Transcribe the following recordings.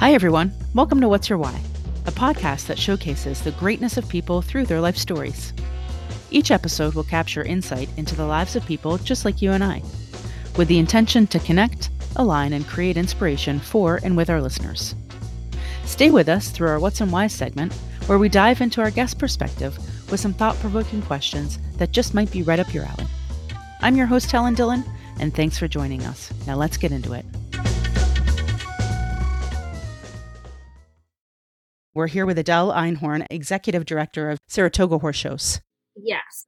Hi, everyone. Welcome to What's Your Why, a podcast that showcases the greatness of people through their life stories. Each episode will capture insight into the lives of people just like you and I, with the intention to connect, align, and create inspiration for and with our listeners. Stay with us through our What's and Why segment, where we dive into our guest perspective with some thought-provoking questions that just might be right up your alley. I'm your host, Helen Dillon, and thanks for joining us. Now let's get into it. We're here with Adele Einhorn, Executive Director of Saratoga Horse Shows. Yes,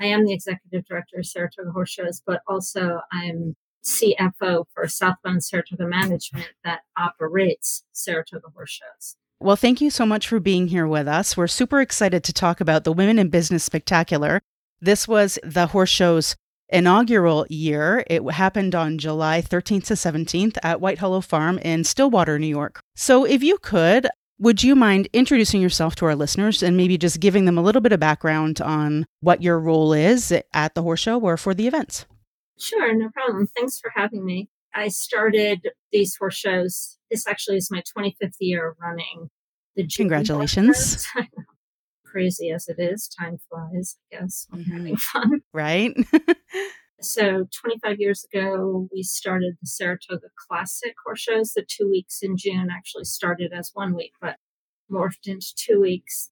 I am the Executive Director of Saratoga Horse Shows, but also I'm CFO for Southbound Saratoga Management that operates Saratoga Horse Shows. Well, thank you so much for being here with us. We're super excited to talk about the Women in Business Spectacular. This was the horse show's inaugural year. It happened on July 13th to 17th at White Hollow Farm in Stillwater, New York. So if you could, would you mind introducing yourself to our listeners and maybe just giving them a little bit of background on what your role is at the horse show or for the events? Sure, no problem. Thanks for having me. I started these horse shows. This actually is my 25th year running. Congratulations. Crazy as it is, time flies, I guess, when mm-hmm. having fun. Right. So 25 years ago, we started the Saratoga Classic Horse Shows. The 2 weeks in June actually started as 1 week, but morphed into 2 weeks.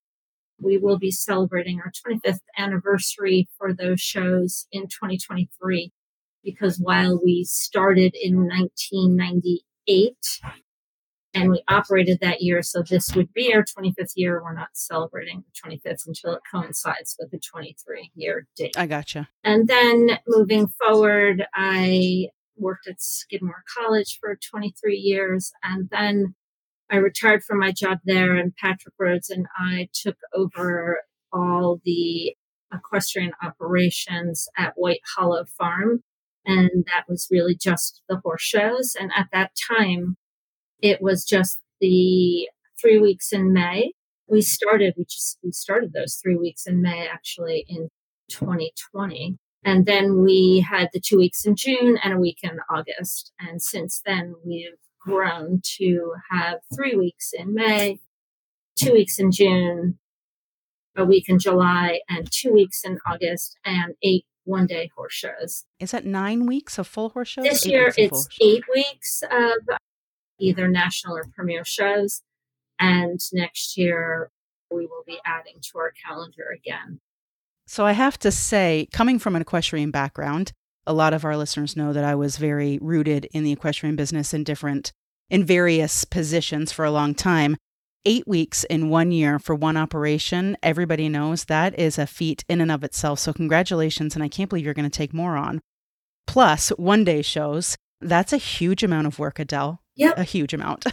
We will be celebrating our 25th anniversary for those shows in 2023, because while we started in 1998 and we operated that year, so this would be our 25th year, we're not celebrating the 25th until it coincides with the 23-year date. I gotcha. And then moving forward, I worked at Skidmore College for 23 years, and then I retired from my job there, and Patrick Rhodes and I took over all the equestrian operations at White Hollow Farm, and that was really just the horse shows. And at that time, it was just the 3 weeks in May. We started those 3 weeks in May, actually, in 2020. And then we had the 2 weeks in June and a week in August. And since then, we've grown to have 3 weeks in May, 2 weeks in June, a week in July, and 2 weeks in August, and 8 one-day horse shows. Is that 9 weeks of full horse shows? This year, it's 8 weeks of either national or premier shows. And next year, we will be adding to our calendar again. So I have to say, coming from an equestrian background, a lot of our listeners know that I was very rooted in the equestrian business in various positions for a long time. 8 weeks in 1 year for one operation, everybody knows that is a feat in and of itself. So congratulations, and I can't believe you're going to take more on. Plus, one-day shows, that's a huge amount of work, Adele. Yep. A huge amount.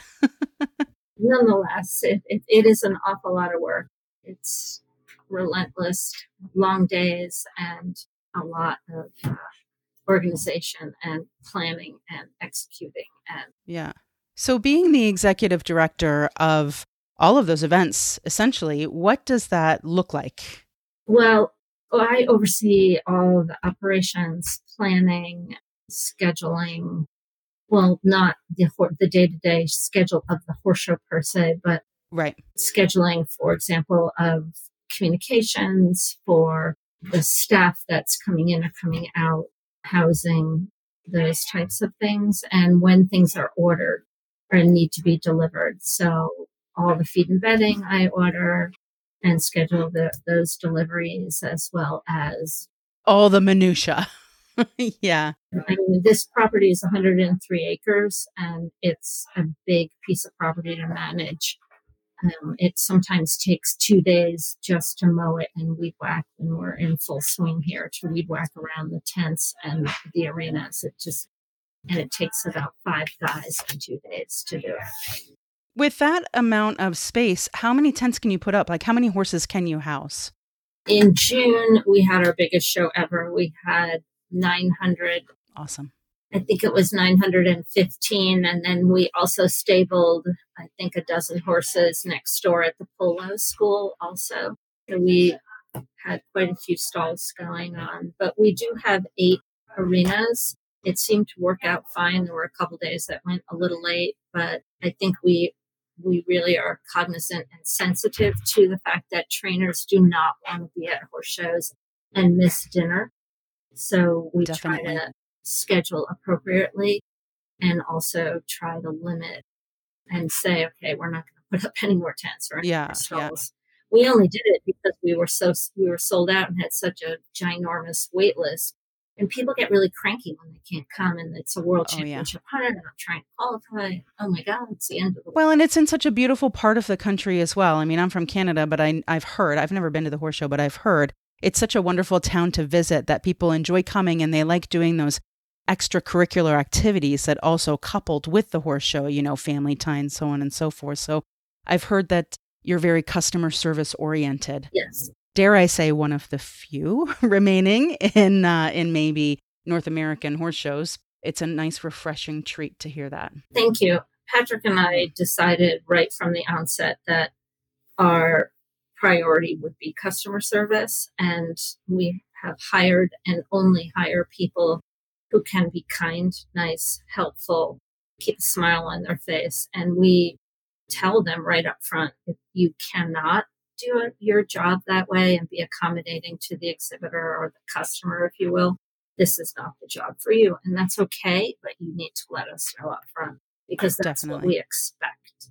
Nonetheless, it is an awful lot of work. It's relentless, long days, and a lot of organization and planning and executing. And yeah. So being the executive director of all of those events, essentially, what does that look like? Well, I oversee all the operations, planning, scheduling. Well, not the day-to-day schedule of the horse show per se, but right. Scheduling, for example, of communications for the staff that's coming in or coming out, housing, those types of things, and when things are ordered or need to be delivered. So all the feed and bedding I order and schedule those deliveries, as well as all the minutiae. Yeah. I mean, this property is 103 acres, and it's a big piece of property to manage. It sometimes takes 2 days just to mow it and weed whack, and we're in full swing here to weed whack around the tents and the arenas. It takes about 5 guys in 2 days to do it. With that amount of space, how many tents can you put up? Like, how many horses can you house? In June, we had our biggest show ever. We had 900. Awesome. I think it was 915. And then we also stabled, I think, a dozen horses next door at the polo school also. So we had quite a few stalls going on. But we do have 8 arenas. It seemed to work out fine. There were a couple days that went a little late, but I think we we really are cognizant and sensitive to the fact that trainers do not want to be at horse shows and miss dinner. So we Definitely. Try to schedule appropriately and also try to limit and say, okay, we're not going to put up any more tents or any more stalls. Yeah. We only did it because we were sold out and had such a ginormous wait list. And people get really cranky when they can't come, and it's a world championship hunter, and I'm trying to qualify. Oh my God, it's the end of the world. Well, and it's in such a beautiful part of the country as well. I mean, I'm from Canada, but I've heard, I've never been to the horse show, but I've heard it's such a wonderful town to visit that people enjoy coming and they like doing those extracurricular activities that also coupled with the horse show, you know, family time, so on and so forth. So I've heard that you're very customer service oriented. Yes. Dare I say, one of the few remaining in maybe North American horse shows. It's a nice, refreshing treat to hear that. Thank you. Patrick and I decided right from the onset that our priority would be customer service, and we have hired and only hire people who can be kind, nice, helpful, keep a smile on their face. And we tell them right up front, if you cannot do your job that way and be accommodating to the exhibitor or the customer, if you will, this is not the job for you. And that's okay, but you need to let us know up front because that's Definitely. What we expect.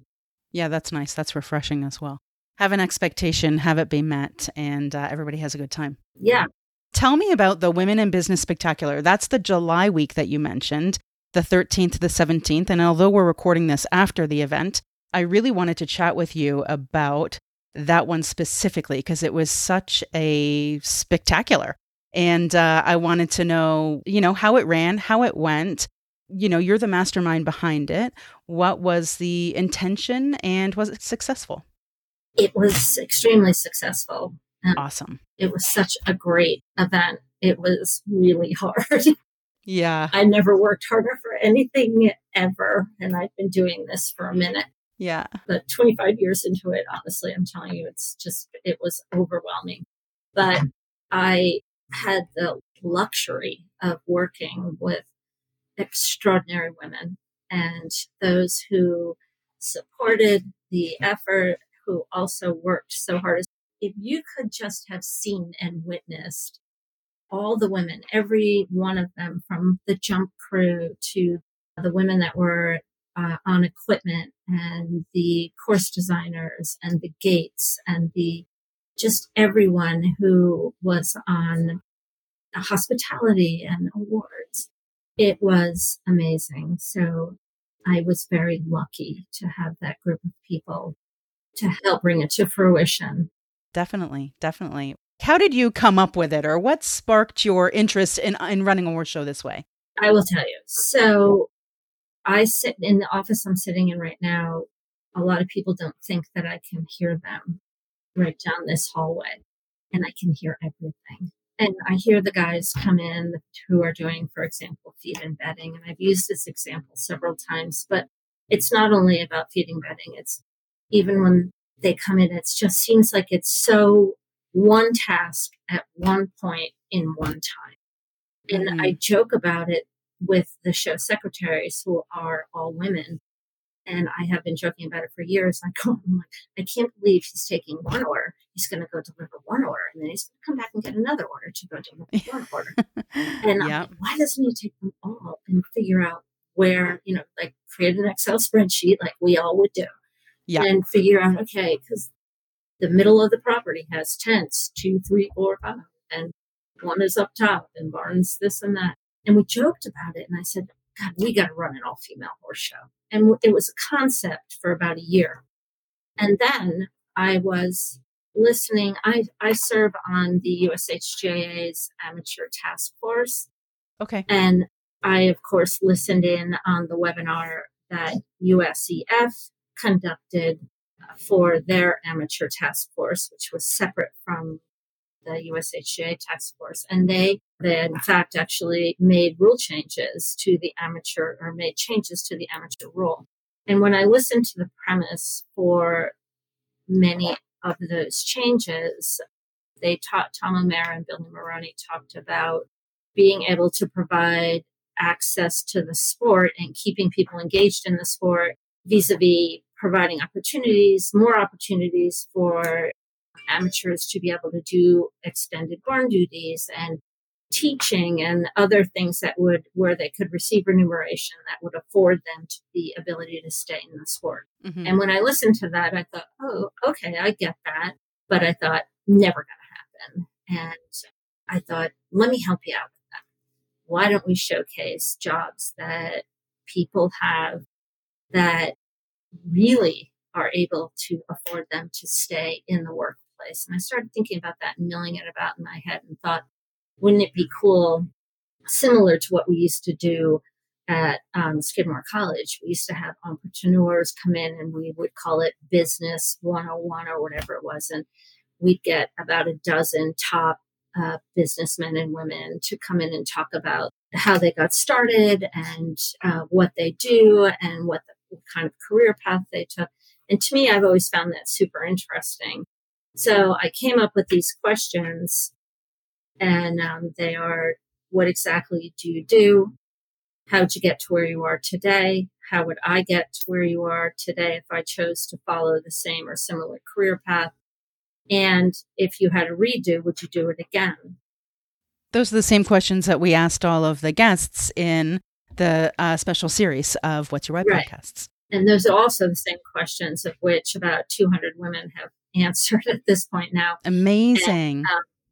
Yeah, that's nice. That's refreshing as well. Have an expectation, have it be met, and everybody has a good time. Yeah. Tell me about the Women in Business Spectacular. That's the July week that you mentioned, the 13th to the 17th. And although we're recording this after the event, I really wanted to chat with you about that one specifically, because it was such a spectacular. And I wanted to know, you know, how it ran, how it went. You know, you're the mastermind behind it. What was the intention and was it successful? It was extremely successful. Awesome. It was such a great event. It was really hard. Yeah. I never worked harder for anything ever. And I've been doing this for a minute. Yeah. But 25 years into it, honestly, I'm telling you, it was overwhelming. But I had the luxury of working with extraordinary women and those who supported the effort, who also worked so hard. If you could just have seen and witnessed all the women, every one of them, from the jump crew to the women that were on equipment and the course designers and the gates and just everyone who was on hospitality and awards. It was amazing. So I was very lucky to have that group of people to help bring it to fruition. Definitely. Definitely. How did you come up with it, or what sparked your interest in running a horse show this way? I will tell you. So I sit in the office I'm sitting in right now. A lot of people don't think that I can hear them right down this hallway, and I can hear everything. And I hear the guys come in who are doing, for example, feed and bedding. And I've used this example several times, but it's not only about feeding bedding. It's even when they come in, it just seems like it's so one task at one point in one time. And I joke about it with the show secretaries, who are all women. And I have been joking about it for years. I'm like, I can't believe he's taking one order. He's going to go deliver one order. And then he's going to come back and get another order to go deliver one order. And I'm like, why doesn't he take them all and figure out where, you know, like create an Excel spreadsheet like we all would do. Yeah. And figure out, okay, because the middle of the property has tents, 2, 3, 4, 5. And one is up top and barns this and that. And we joked about it. And I said, God, we got to run an all-female horse show. And it was a concept for about a year. And then I was listening. I serve on the USHJA's Amateur Task Force. Okay. And I, of course, listened in on the webinar that USEF conducted for their amateur task force, which was separate from the USHJA task force. And they in fact actually made rule changes to the amateur, or made changes to the amateur rule. And when I listened to the premise for many of those changes, Tom O'Mara and Billy Maroney talked about being able to provide access to the sport and keeping people engaged in the sport vis-a-vis providing opportunities, more opportunities for amateurs to be able to do extended barn duties and teaching and other things that would, where they could receive remuneration that would afford them the ability to stay in the sport. Mm-hmm. And when I listened to that, I thought, oh, okay, I get that. But I thought, never going to happen. And I thought, let me help you out with that. Why don't we showcase jobs that people have that really are able to afford them to stay in the workplace? And I started thinking about that and milling it about in my head and thought, wouldn't it be cool, similar to what we used to do at Skidmore College? We used to have entrepreneurs come in and we would call it Business 101 or whatever it was. And we'd get about a dozen top businessmen and women to come in and talk about how they got started and what they do and what kind of career path they took. And to me, I've always found that super interesting. So I came up with these questions. And they are, what exactly do you do? How'd you get to where you are today? How would I get to where you are today if I chose to follow the same or similar career path? And if you had a redo, would you do it again? Those are the same questions that we asked all of the guests in the special series of What's Your Why podcasts. And those are also the same questions, of which about 200 women have answered at this point now. Amazing. And,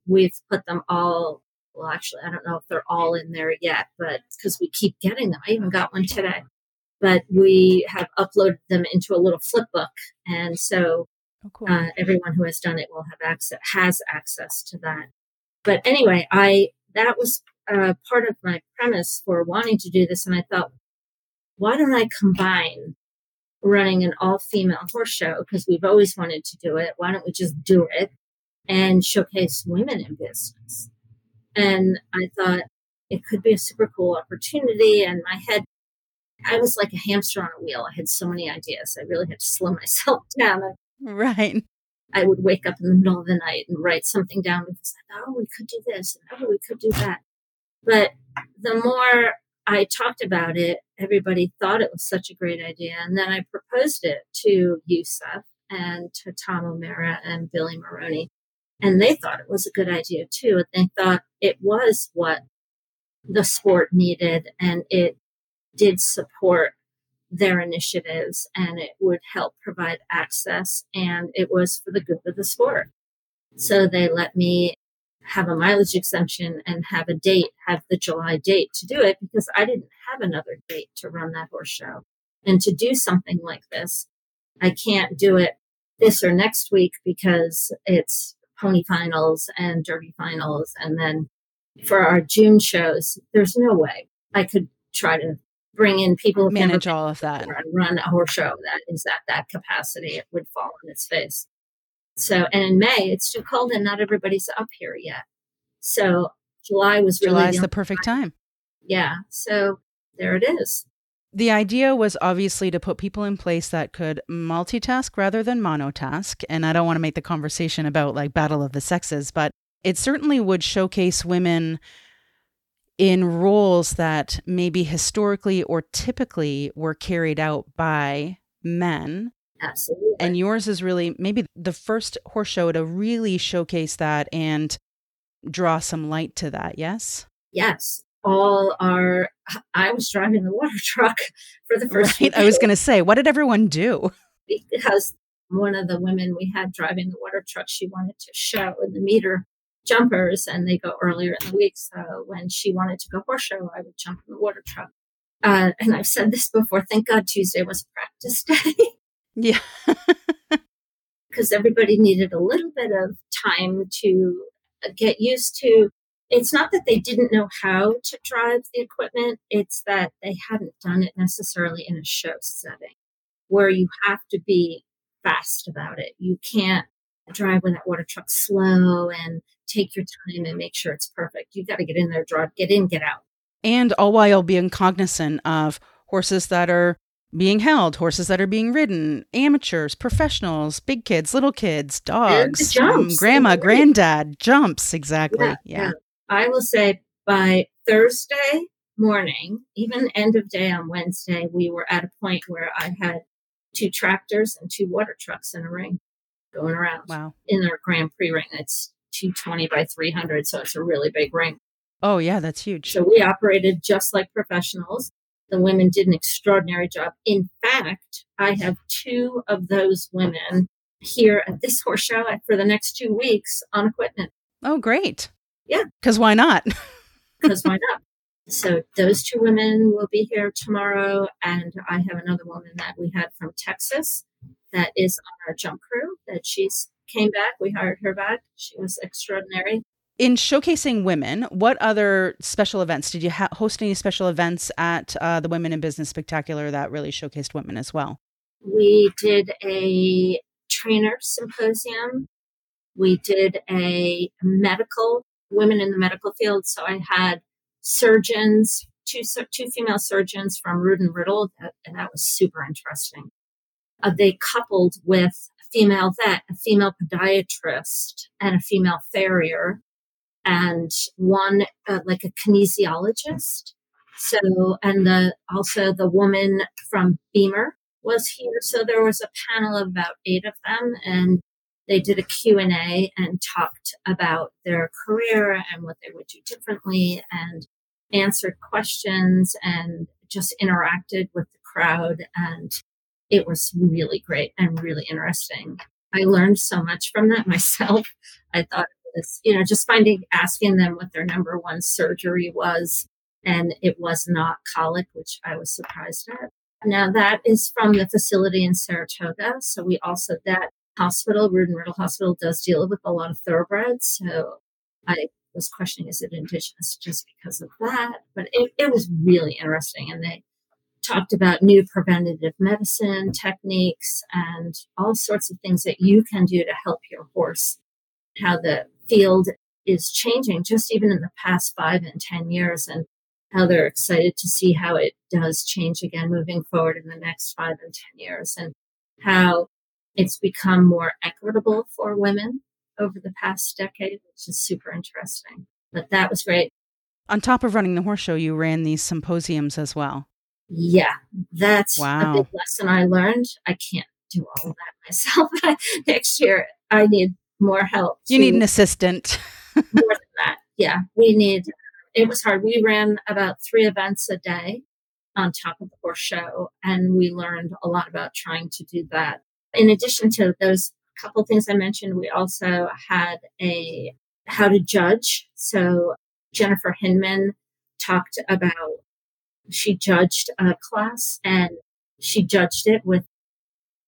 we've put them all, well, actually, I don't know if they're all in there yet, but because we keep getting them. I even got one today, but we have uploaded them into a little flip book. And so cool. Everyone who has done it will have access to that. But anyway, that was part of my premise for wanting to do this. And I thought, why don't I combine running an all-female horse show? Because we've always wanted to do it. Why don't we just do it and showcase women in business? And I thought it could be a super cool opportunity. And I was like a hamster on a wheel. I had so many ideas. I really had to slow myself down. Right. I would wake up in the middle of the night and write something down because I thought, oh, we could do this, and oh, we could do that. But the more I talked about it, everybody thought it was such a great idea. And then I proposed it to USEF and to Tom O'Mara and Billy Maroney. And they thought it was a good idea, too. And they thought it was what the sport needed, and it did support their initiatives, and it would help provide access, and it was for the good of the sport. So they let me have a mileage exemption and have the July date to do it, because I didn't have another date to run that horse show. And to do something like this, I can't do it this or next week because it's pony finals and derby finals. And then for our June shows, there's no way I could try to bring in people who manage all of that and run a horse show that is at that capacity. It would fall on its face. So, and in May, it's too cold and not everybody's up here yet. So July was really the perfect time. Yeah. So there it is. The idea was obviously to put people in place that could multitask rather than monotask. And I don't want to make the conversation about like battle of the sexes, but it certainly would showcase women in roles that maybe historically or typically were carried out by men. Absolutely. And yours is really maybe the first horse show to really showcase that and draw some light to that. Yes? Yes. I was driving the water truck for the first time. Right. I was going to say, what did everyone do? Because one of the women we had driving the water truck, she wanted to show in the meter jumpers, and they go earlier in the week. So when she wanted to go horse show, I would jump in the water truck. And I've said this before, thank God Tuesday was practice day. Yeah. Because everybody needed a little bit of time to get used to. It's not that they didn't know how to drive the equipment. It's that they hadn't done it necessarily in a show setting where you have to be fast about it. You can't drive with that water truck slow and take your time and make sure it's perfect. You got to get in there, drive, get in, get out. And all while being cognizant of horses that are being held, horses that are being ridden, amateurs, professionals, big kids, little kids, dogs, grandma, granddad, jumps. Exactly. Yeah. I will say by Thursday morning, even end of day on Wednesday, we were at a point where I had two tractors and two water trucks in a ring going around. Wow. In our Grand Prix ring. It's 220 by 300, so it's a really big ring. Oh, yeah, that's huge. So we operated just like professionals. The women did an extraordinary job. In fact, I have two of those women here at this horse show for the next 2 weeks on equipment. Oh, great. Yeah. Because why not? Because why not? So those two women will be here tomorrow. And I have another woman that we had from Texas that is on our jump crew that she's came back. We hired her back. She was extraordinary. In showcasing women, what other special events? Did you host any special events at the Women in Business Spectacular that really showcased women as well? We did a trainer symposium. We did a medical, women in the medical field. So I had surgeons, two female surgeons from Rood and Riddle, and that was super interesting. They coupled with a female vet, a female podiatrist, and a female farrier, and one like a kinesiologist. So, and also the woman from Beamer was here. So there was a panel of about 8 of them, and they did a Q&A and talked about their career and what they would do differently and answered questions and just interacted with the crowd. And it was really great and really interesting. I learned so much from that myself. I thought it was, just asking them what their number one surgery was, and it was not colic, which I was surprised at. Now that is from the facility in Saratoga. So we also, that hospital, Rood and Riddle Hospital, does deal with a lot of thoroughbreds. So I was questioning, is it indigenous just because of that? But it was really interesting. And they talked about new preventative medicine techniques and all sorts of things that you can do to help your horse, how the field is changing just even in the past 5 and 10 years, and how they're excited to see how it does change again moving forward in the next 5 and 10 years, and how it's become more equitable for women over the past decade, which is super interesting. But that was great. On top of running the horse show, you ran these symposiums as well. Yeah, that's a big lesson I learned. I can't do all of that myself. Next year, I need more help. You need an assistant. More than that. Yeah, it was hard. We ran about 3 events a day on top of the horse show, and we learned a lot about trying to do that. In addition to those couple things I mentioned, we also had a how to judge. So Jennifer Hinman talked about, she judged a class, and she judged it with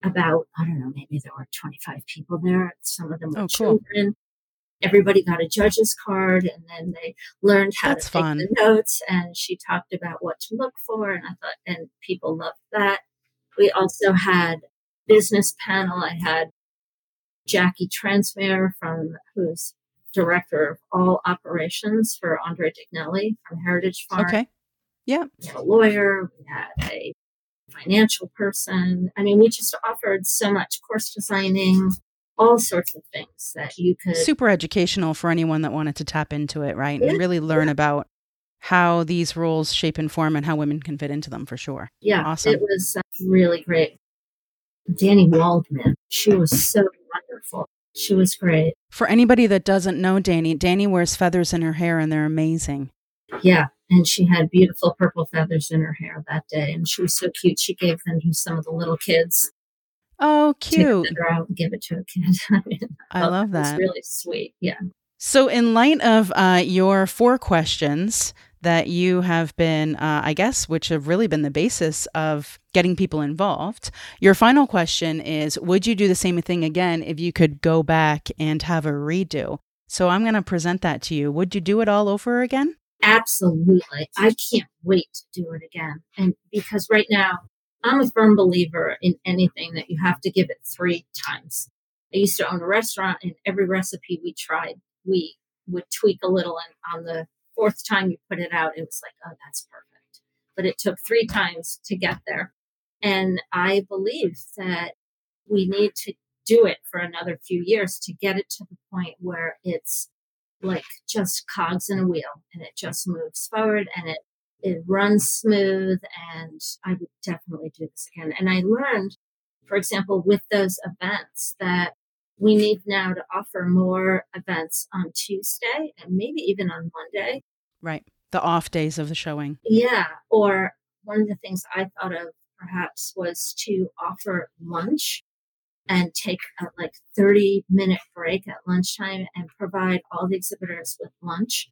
about, I don't know, maybe there were 25 people there. Some of them were children. Cool. Everybody got a judge's card, and then they learned how to take the notes. And she talked about what to look for, and I thought, and people loved that. We also had business panel. I had Jackie Transmere who's director of all operations for Andre Dignelli from Heritage Farm. Okay. Yeah. We had a lawyer. We had a financial person. I mean, we just offered so much course designing, all sorts of things that you could. Super educational for anyone that wanted to tap into it, right? Yeah. And really learn about how these roles shape and form and how women can fit into them, for sure. Yeah. Awesome. It was really great. Danny Waldman, she was so wonderful. She was great. For anybody that doesn't know Danny wears feathers in her hair, and they're amazing. Yeah, and she had beautiful purple feathers in her hair that day, and she was so cute. She gave them to some of the little kids. Oh, cute. Take it out and give it to a kid. I love that. It's really sweet, yeah. So in light of your 4 questions that you have been, which have really been the basis of getting people involved. Your final question is, would you do the same thing again if you could go back and have a redo? So I'm going to present that to you. Would you do it all over again? Absolutely. I can't wait to do it again. And because right now I'm a firm believer in anything that you have to give it 3 times. I used to own a restaurant, and every recipe we tried, we would tweak a little, and on the 4th time you put it out, it was like, oh, that's perfect. But it took 3 times to get there. And I believe that we need to do it for another few years to get it to the point where it's like just cogs in a wheel, and it just moves forward, and it runs smooth. And I would definitely do this again. And I learned for example, with those events, that we need now to offer more events on Tuesday and maybe even on Monday. Right. The off days of the showing. Yeah. Or one of the things I thought of perhaps was to offer lunch and take a 30-minute break at lunchtime and provide all the exhibitors with lunch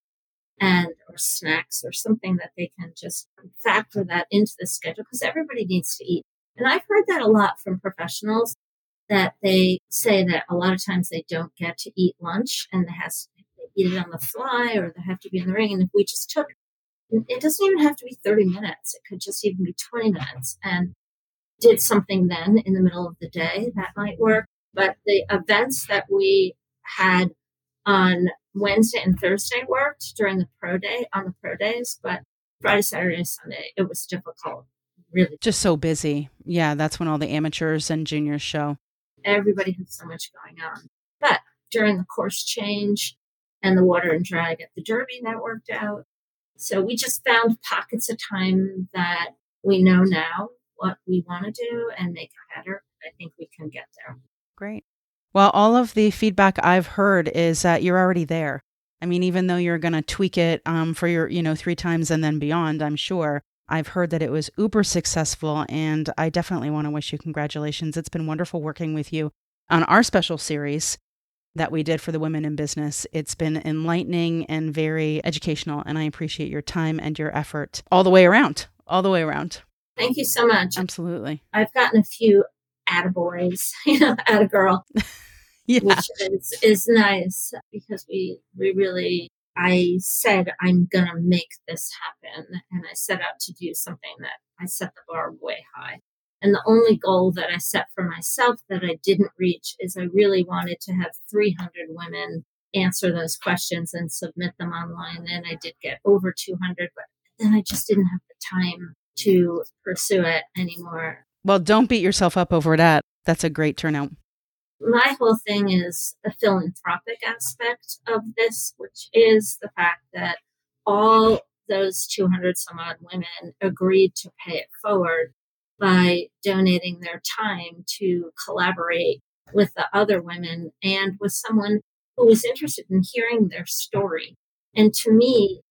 or snacks or something that they can just factor that into the schedule, because everybody needs to eat. And I've heard that a lot from professionals, that they say that a lot of times they don't get to eat lunch and they eat it on the fly, or they have to be in the ring. And if we just took, it doesn't even have to be 30 minutes. It could just even be 20 minutes and did something then in the middle of the day, that might work. But the events that we had on Wednesday and Thursday worked during the pro day, on the pro days, but Friday, Saturday, and Sunday, it was difficult. Really. Just so busy. Yeah, that's when all the amateurs and juniors show. Everybody had so much going on. But during the course change and the water and drag at the Derby, that worked out. So we just found pockets of time that we know now what we want to do and make it better. I think we can get there. Great. Well, all of the feedback I've heard is that you're already there. I mean, even though you're going to tweak it for your, 3 times and then beyond, I'm sure. I've heard that it was uber successful, and I definitely want to wish you congratulations. It's been wonderful working with you on our special series that we did for the women in business. It's been enlightening and very educational, and I appreciate your time and your effort all the way around, Thank you so much. Absolutely. I've gotten a few attaboys, attagirl, yeah. Which is nice, because we really, I said, I'm going to make this happen. And I set out to do something that I set the bar way high. And the only goal that I set for myself that I didn't reach is I really wanted to have 300 women answer those questions and submit them online. And I did get over 200, but then I just didn't have the time to pursue it anymore. Well, don't beat yourself up over that. That's a great turnout. My whole thing is the philanthropic aspect of this, which is the fact that all those 200 some odd women agreed to pay it forward by donating their time to collaborate with the other women and with someone who was interested in hearing their story. And to me,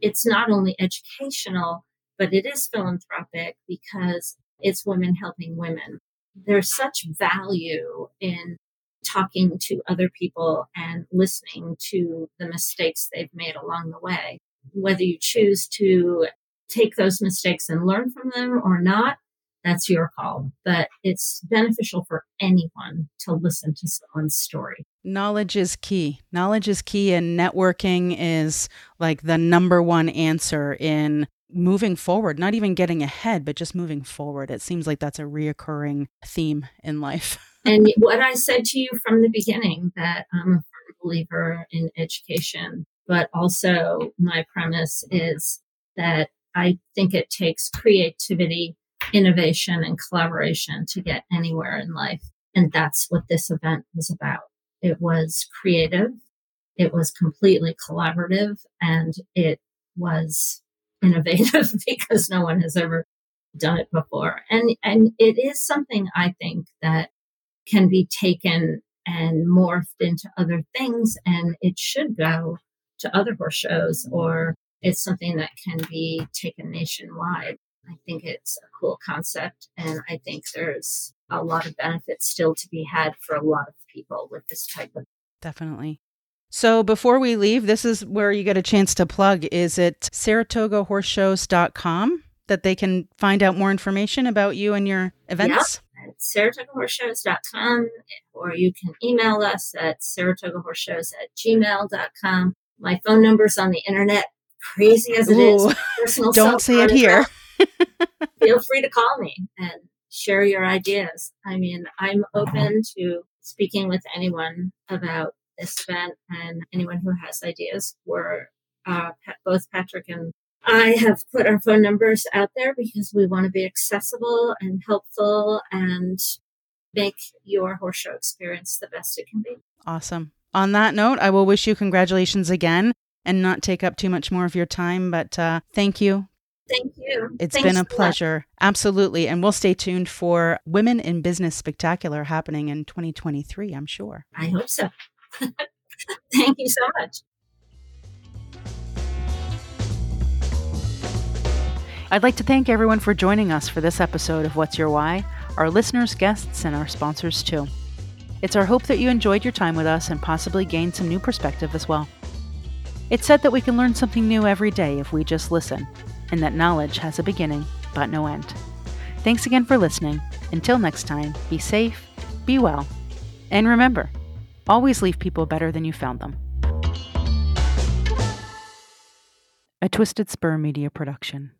it's not only educational, but it is philanthropic, because it's women helping women. There's such value in talking to other people and listening to the mistakes they've made along the way. Whether you choose to take those mistakes and learn from them or not, that's your call. But it's beneficial for anyone to listen to someone's story. Knowledge is key. Knowledge is key, and networking is the number one answer in moving forward, not even getting ahead, but just moving forward. It seems like that's a reoccurring theme in life. And what I said to you from the beginning, that I'm a firm believer in education, but also my premise is that I think it takes creativity, innovation, and collaboration to get anywhere in life. And that's what this event was about. It was creative. It was completely collaborative, and it was innovative, because no one has ever done it before. And it is something I think that can be taken and morphed into other things, and it should go to other horse shows, or it's something that can be taken nationwide. I think it's a cool concept, and I think there's a lot of benefits still to be had for a lot of people with this type of. Definitely. So before we leave, this is where you get a chance to plug. Is it SaratogaHorseShows.com that they can find out more information about you and your events? Yeah, SaratogaHorseShows.com, or you can email us at SaratogaHorseShows@gmail.com. My phone number's on the internet, crazy as it is. Personal. Don't say it here. Feel free to call me and share your ideas. I mean, I'm open to speaking with anyone about this event, and anyone who has ideas. We're both Patrick and I have put our phone numbers out there because we want to be accessible and helpful and make your horse show experience the best it can be. Awesome. On that note, I will wish you congratulations again and not take up too much more of your time, but thank you. Thank you. It's been a pleasure. Absolutely. And we'll stay tuned for Women in Business Spectacular happening in 2023, I'm sure. I hope so. Thank you so much. I'd like to thank everyone for joining us for this episode of What's Your Why, our listeners, guests, and our sponsors too. It's our hope that you enjoyed your time with us and possibly gained some new perspective as well. It's said that we can learn something new every day if we just listen, and that knowledge has a beginning but no end. Thanks again for listening. Until next time, be safe, be well, and remember, always leave people better than you found them. A Twisted Spur Media production.